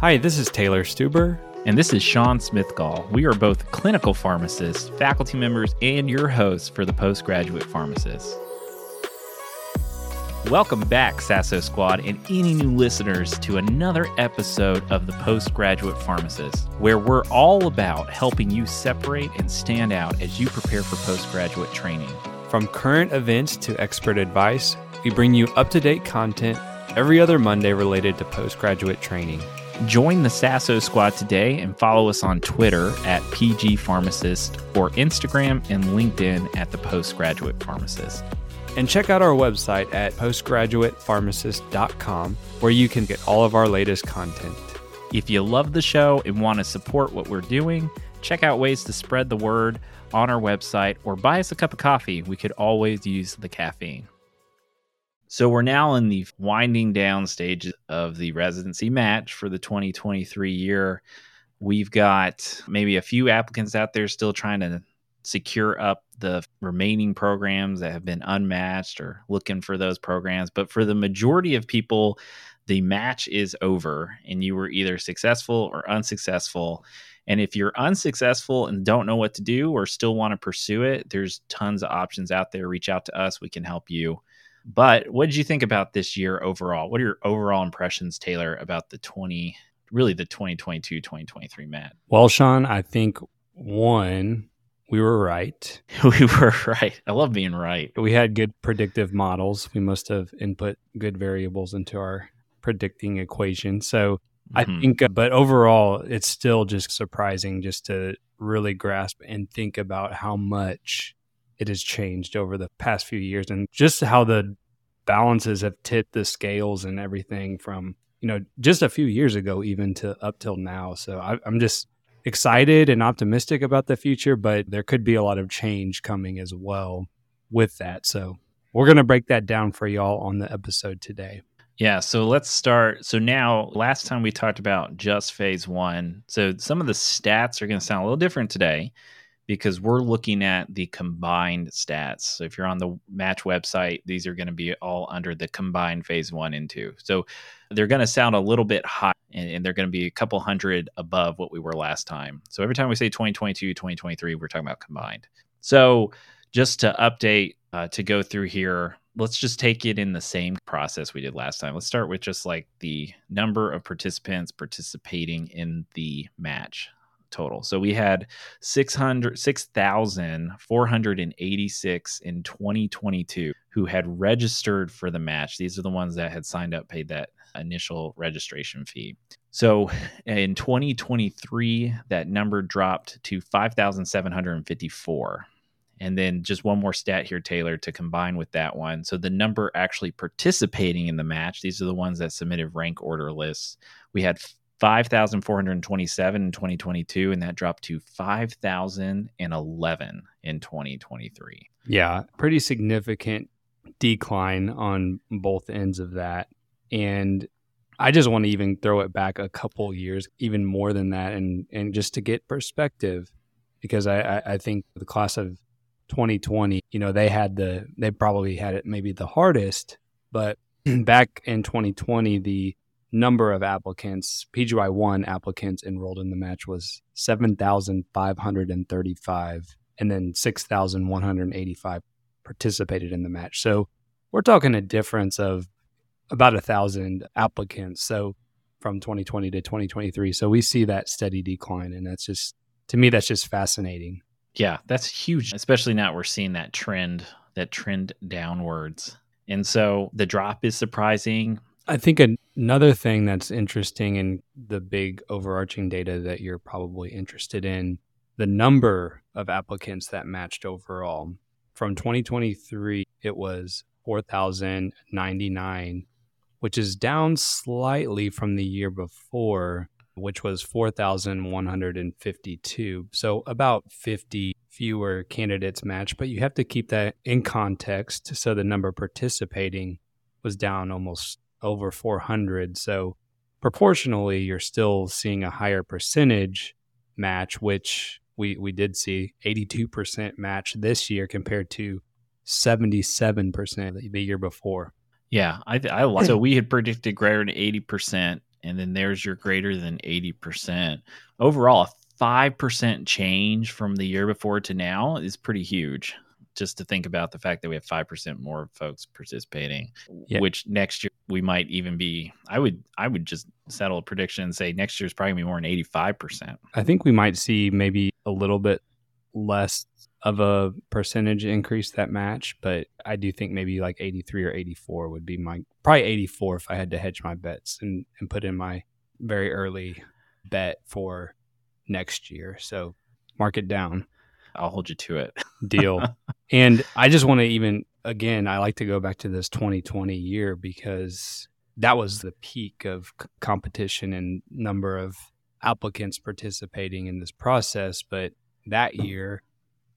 Hi, this is Taylor Stuber. And this is Sean Smithgall. We are both clinical pharmacists, faculty members, and your hosts for The Postgraduate Pharmacist. Welcome back, SASO Squad, and any new listeners to another episode of The Postgraduate Pharmacist, where we're all about helping you separate and stand out as you prepare for postgraduate training. From current events to expert advice, we bring you up-to-date content every other Monday related to postgraduate training. Join the SASO Squad today and follow us on Twitter at PG Pharmacist or Instagram and LinkedIn at The Postgraduate Pharmacist. And check out our website at postgraduatepharmacist.com where you can get all of our latest content. If you love the show and want to support what we're doing, check out ways to spread the word on our website or buy us a cup of coffee. We could always use the caffeine. So we're now in the winding down stage of the residency match for the 2023 year. We've got maybe a few applicants out there still trying to secure up the remaining programs that have been unmatched or looking for those programs. But for the majority of people, the match is over and you were either successful or unsuccessful. And if you're unsuccessful and don't know what to do or still want to pursue it, there's tons of options out there. Reach out to us. We can help you. But what did you think about this year overall? What are your overall impressions, Taylor, about the 2022-2023 match? Well, Sean, I think, one, we were right. We were right. I love being right. We had good predictive models. We must have input good variables into our predicting equation. So I think, but overall, it's still just surprising just to really grasp and think about how much it has changed over the past few years and just how the balances have tipped the scales and everything from, you know, just a few years ago, even to up till now. So I'm just excited and optimistic about the future, but there could be a lot of change coming as well with that. So we're going to break that down for y'all on the episode today. Yeah. So let's start. So now, last time we talked about just phase one. So some of the stats are going to sound a little different today, because we're looking at the combined stats. So if you're on the match website, these are going to be all under the combined phase one and two. So they're going to sound a little bit high, and they're going to be a couple hundred above what we were last time. So every time we say 2022, 2023, we're talking about combined. So just to update, to go through here, let's just take it in the same process we did last time. Let's start with just like the number of participants participating in the match total. So we had 6,486 in 2022 who had registered for the match. These are the ones that had signed up, paid that initial registration fee. So in 2023, that number dropped to 5,754. And then just one more stat here, Taylor, to combine with that one. So the number actually participating in the match, these are the ones that submitted rank order lists. We had 5,427 in 2022, and that dropped to 5,011 in 2023. Yeah, pretty significant decline on both ends of that. And I just want to even throw it back a couple years, even more than that, and just to get perspective, because I think the class of 2020, you know, they probably had it maybe the hardest, but back in 2020, the number of applicants, PGY1 applicants enrolled in the match was 7,535, and then 6,185 participated in the match. So we're talking a difference of about 1,000 applicants. So from 2020 to 2023. So we see that steady decline. And that's just, to me, that's just fascinating. Yeah, that's huge. Especially now we're seeing that trend downwards. And so the drop is surprising. I think another thing that's interesting in the big overarching data that you're probably interested in, the number of applicants that matched overall. From 2023, it was 4,099, which is down slightly from the year before, which was 4,152. So about 50 fewer candidates matched, but you have to keep that in context. So the number participating was down almost over 400. So proportionally, you're still seeing a higher percentage match, which we did see 82% match this year compared to 77% the year before. Yeah, I so we had predicted greater than 80%. and then there's your greater than 80%. Overall, a 5% change from the year before to now is pretty huge, just to think about the fact that we have 5% more folks participating, which next year we might even be, I would just settle a prediction and say next year's probably gonna be more than 85%. I think we might see maybe a little bit less of a percentage increase that match, but I do think maybe like 83 or 84 would be my, probably 84 if I had to hedge my bets and put in my very early bet for next year. So mark it down. I'll hold you to it. Deal. And I just want to I like to go back to this 2020 year because that was the peak of competition and number of applicants participating in this process. But that year,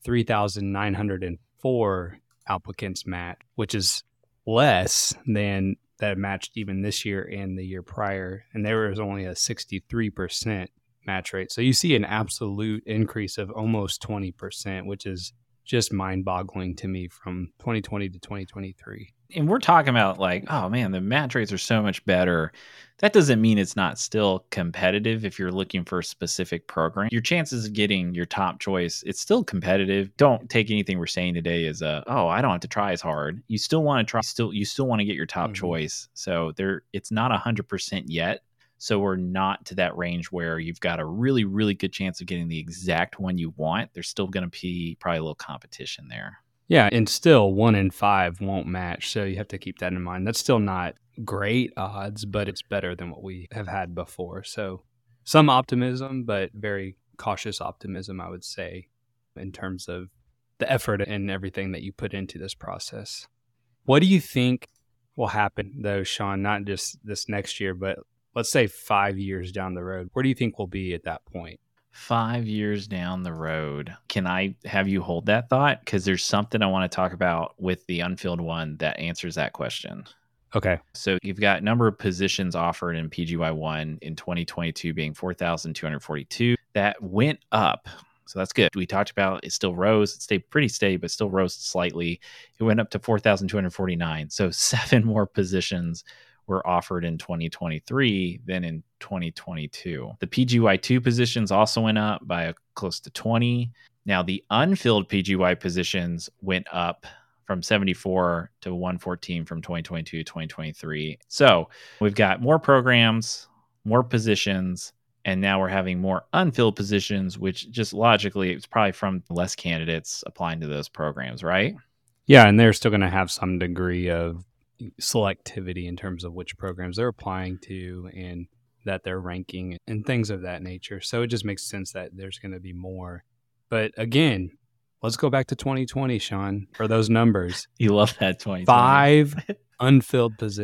3,904 applicants matched, which is less than that matched even this year and the year prior. And there was only a 63% match rate. So you see an absolute increase of almost 20%, which is just mind-boggling to me from 2020 to 2023. And we're talking about like, oh man, the match rates are so much better. That doesn't mean it's not still competitive. If you're looking for a specific program, your chances of getting your top choice, it's still competitive. Don't take anything we're saying today as I don't have to try as hard. You still want to try. You still want to get your top choice. So it's not 100% yet. So we're not to that range where you've got a really, really good chance of getting the exact one you want. There's still going to be probably a little competition there. Yeah, and still 1 in 5 won't match. So you have to keep that in mind. That's still not great odds, but it's better than what we have had before. So some optimism, but very cautious optimism, I would say, in terms of the effort and everything that you put into this process. What do you think will happen, though, Sean, not just this next year, but let's say 5 years down the road? Where do you think we'll be at that point? 5 years down the road. Can I have you hold that thought? Because there's something I want to talk about with the unfilled one that answers that question. Okay. So you've got number of positions offered in PGY1 in 2022 being 4,242. That went up. So that's good. We talked about it still rose. It stayed pretty steady, but still rose slightly. It went up to 4,249. So 7 more positions were offered in 2023 than in 2022. The PGY2 positions also went up by close to 20. Now the unfilled PGY positions went up from 74 to 114 from 2022 to 2023. So we've got more programs, more positions, and now we're having more unfilled positions, which just logically it's probably from less candidates applying to those programs, right? Yeah, and they're still going to have some degree of selectivity in terms of which programs they're applying to and that they're ranking and things of that nature. So it just makes sense that there's going to be more. But again, let's go back to 2020, Sean, for those numbers. You love that 2020. 5 unfilled PGY1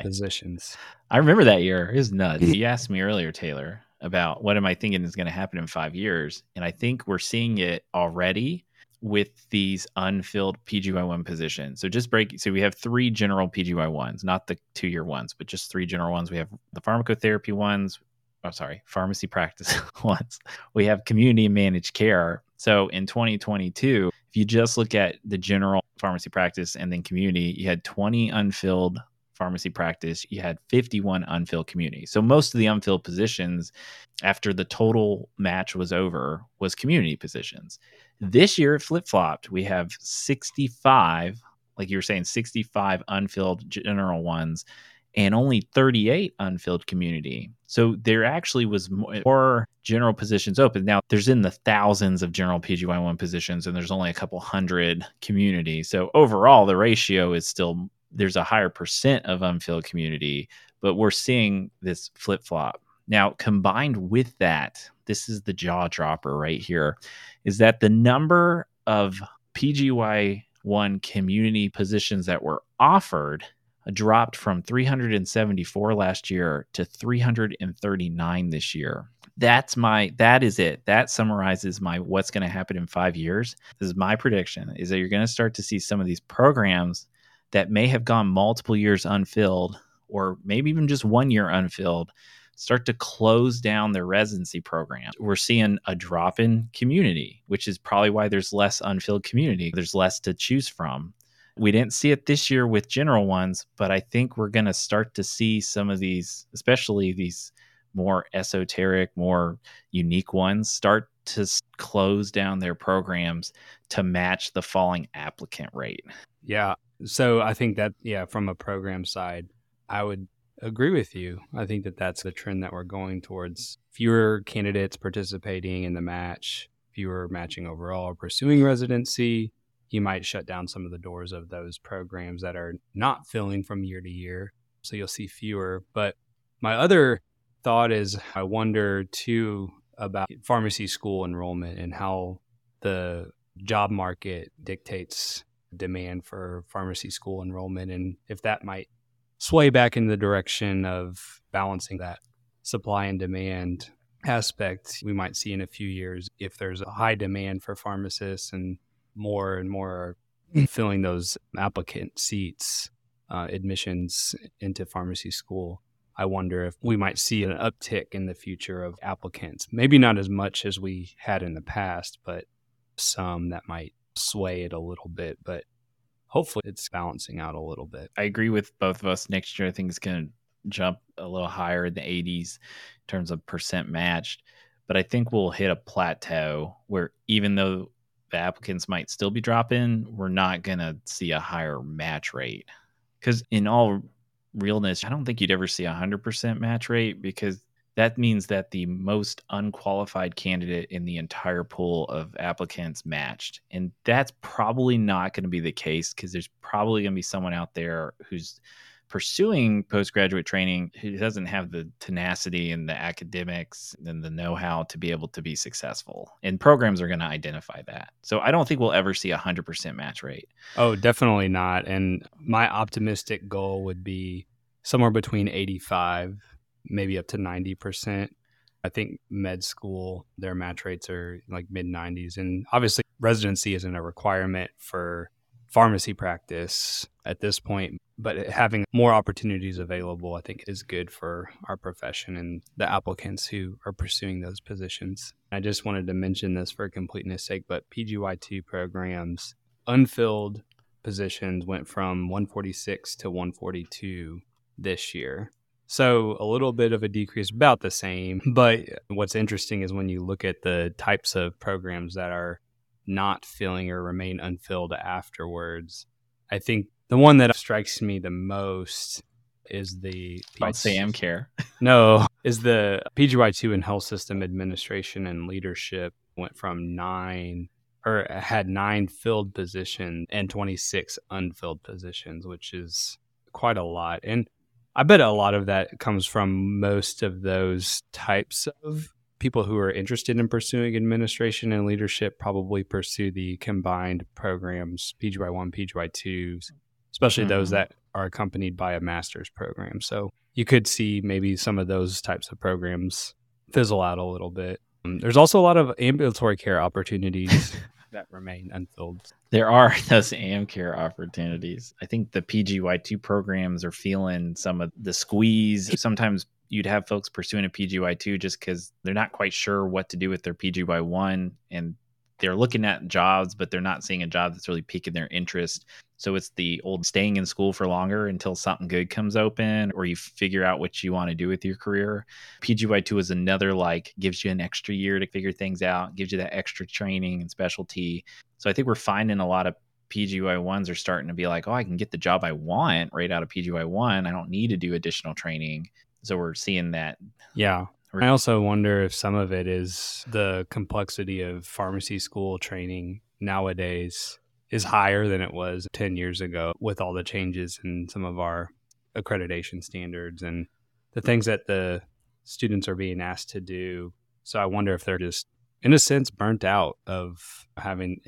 positions. I remember that year. It was nuts. You asked me earlier, Taylor, about what am I thinking is going to happen in 5 years? And I think we're seeing it already with these unfilled PGY1 positions. So we have 3 general PGY1s, not the 2-year ones, but just 3 general ones. We have the pharmacotherapy ones, pharmacy practice ones. We have community and managed care. So in 2022, if you just look at the general pharmacy practice and then community, you had 20 unfilled pharmacy practice, you had 51 unfilled community. So most of the unfilled positions after the total match was over was community positions. This year it flip-flopped. We have 65, like you were saying, 65 unfilled general ones and only 38 unfilled community. So there actually was more general positions open. Now there's in the thousands of general PGY1 positions and there's only a couple hundred community. So overall the ratio is still, there's a higher percent of unfilled community, but we're seeing this flip-flop. Now, combined with that, this is the jaw dropper right here, is that the number of PGY1 community positions that were offered dropped from 374 last year to 339 this year. That is it. That summarizes my what's going to happen in 5 years. This is my prediction, is that you're going to start to see some of these programs that may have gone multiple years unfilled or maybe even just 1 year unfilled start to close down their residency program. We're seeing a drop in community, which is probably why there's less unfilled community. There's less to choose from. We didn't see it this year with general ones, but I think we're going to start to see some of these, especially these more esoteric, more unique ones, start to close down their programs to match the falling applicant rate. Yeah. So I think that, from a program side, I would agree with you. I think that that's the trend that we're going towards. Fewer candidates participating in the match, fewer matching overall or pursuing residency. You might shut down some of the doors of those programs that are not filling from year to year. So you'll see fewer. But my other thought is, I wonder too about pharmacy school enrollment and how the job market dictates demand for pharmacy school enrollment, and if that might sway back in the direction of balancing that supply and demand aspect we might see in a few years if there's a high demand for pharmacists and more are filling those applicant seats, admissions into pharmacy school. I wonder if we might see an uptick in the future of applicants. Maybe not as much as we had in the past, but some that might sway it a little bit. But hopefully it's balancing out a little bit. I agree with both of us. Next year, I think it's going to jump a little higher in the 80s in terms of percent matched. But I think we'll hit a plateau where even though the applicants might still be dropping, we're not going to see a higher match rate. Because in all realness, I don't think you'd ever see a 100% match rate, because that means that the most unqualified candidate in the entire pool of applicants matched. And that's probably not going to be the case, because there's probably going to be someone out there who's pursuing postgraduate training who doesn't have the tenacity and the academics and the know-how to be able to be successful. And programs are going to identify that. So I don't think we'll ever see a 100% match rate. Oh, definitely not. And my optimistic goal would be somewhere between 85, maybe up to 90%. I think med school, their match rates are like mid-90s. And obviously residency isn't a requirement for pharmacy practice at this point, but having more opportunities available, I think, is good for our profession and the applicants who are pursuing those positions. I just wanted to mention this for completeness sake, but PGY2 programs, unfilled positions went from 146 to 142 this year. So a little bit of a decrease, about the same. But what's interesting is when you look at the types of programs that are not filling or remain unfilled afterwards, I think the one that strikes me the most is the the PGY2 in health system administration and leadership went from 9 filled positions and 26 unfilled positions, which is quite a lot. And I bet a lot of that comes from most of those types of people who are interested in pursuing administration and leadership probably pursue the combined programs, PGY1, PGY2s, especially those that are accompanied by a master's program. So you could see maybe some of those types of programs fizzle out a little bit. There's also a lot of ambulatory care opportunities that remain unfilled. There are those AM care opportunities. I think the PGY2 programs are feeling some of the squeeze. Sometimes you'd have folks pursuing a PGY2 just because they're not quite sure what to do with their PGY1, and they're looking at jobs, but they're not seeing a job that's really piquing their interest. So it's the old staying in school for longer until something good comes open or you figure out what you want to do with your career. PGY2 is another, like, gives you an extra year to figure things out, gives you that extra training and specialty. So I think we're finding a lot of PGY1s are starting to be like, oh, I can get the job I want right out of PGY1. I don't need to do additional training. So we're seeing that. Yeah. I also wonder if some of it is the complexity of pharmacy school training nowadays is higher than it was 10 years ago with all the changes in some of our accreditation standards and the things that the students are being asked to do. So I wonder if they're just, in a sense, burnt out of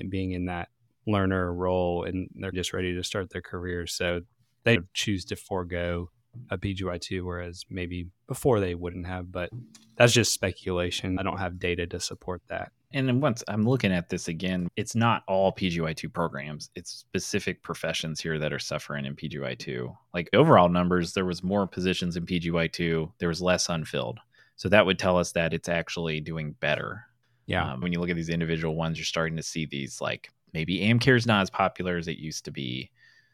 being in that learner role, and they're just ready to start their career. So they choose to forego a PGY2, whereas maybe before they wouldn't have, but that's just speculation. I don't have data to support that. And then once I'm looking at this again, it's not all PGY2 programs. It's specific professions here that are suffering in PGY2. Like overall numbers, there was more positions in PGY2. There was less unfilled. So that would tell us that it's actually doing better. Yeah. When you look at these individual ones, you're starting to see these, like, maybe AM care is not as popular as it used to be.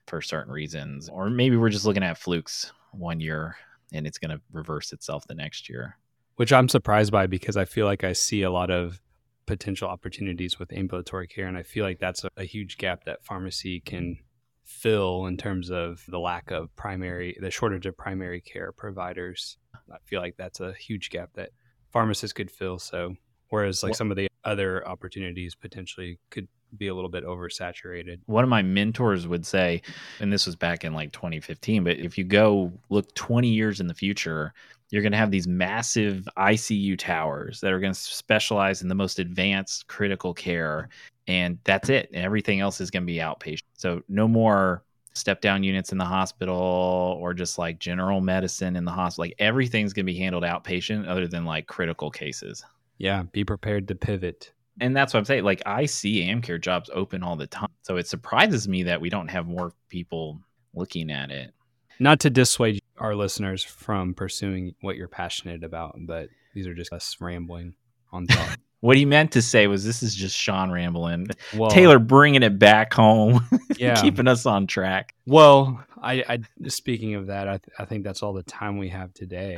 for certain reasons, or maybe we're just looking at flukes one year and it's going to reverse itself the next year. Which I'm surprised by, because I feel like I see a lot of potential opportunities with ambulatory care. And I feel like that's a huge gap that pharmacy can fill in terms of the lack of the shortage of primary care providers. I feel like that's a huge gap that pharmacists could fill. So, whereas like some of the other opportunities potentially could be a little bit oversaturated. One of my mentors would say, and this was back in like 2015, but if you go look 20 years in the future, you're going to have these massive ICU towers that are going to specialize in the most advanced critical care. And that's it. And everything else is going to be outpatient. So no more step down units in the hospital or just like general medicine in the hospital. Like everything's going to be handled outpatient other than like critical cases. Yeah. Be prepared to pivot. And that's what I'm saying. Like I see AmCare jobs open all the time. So it surprises me that we don't have more people looking at it. Not to dissuade our listeners from pursuing what you're passionate about, but these are just us rambling on thought. What he meant to say was this is just Sean rambling. Well, Taylor bringing it back home, yeah. Keeping us on track. Well, I speaking of that, I think that's all the time we have today.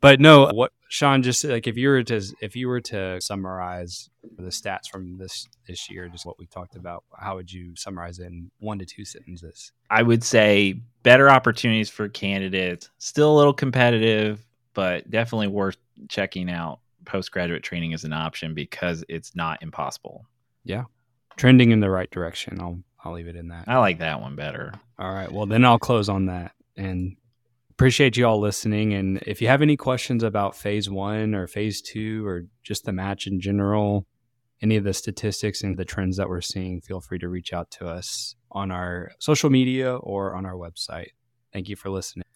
But no, what Sean just said, like if you were to summarize the stats from this year, just what we talked about, how would you summarize it in 1 to 2 sentences? I would say better opportunities for candidates, still a little competitive, but definitely worth checking out. Postgraduate training is an option because it's not impossible. Yeah. Trending in the right direction. I'll leave it in that. I like that one better. All right. Well, then I'll close on that and appreciate you all listening. And if you have any questions about phase 1 or phase 2 or just the match in general, any of the statistics and the trends that we're seeing, feel free to reach out to us on our social media or on our website. Thank you for listening.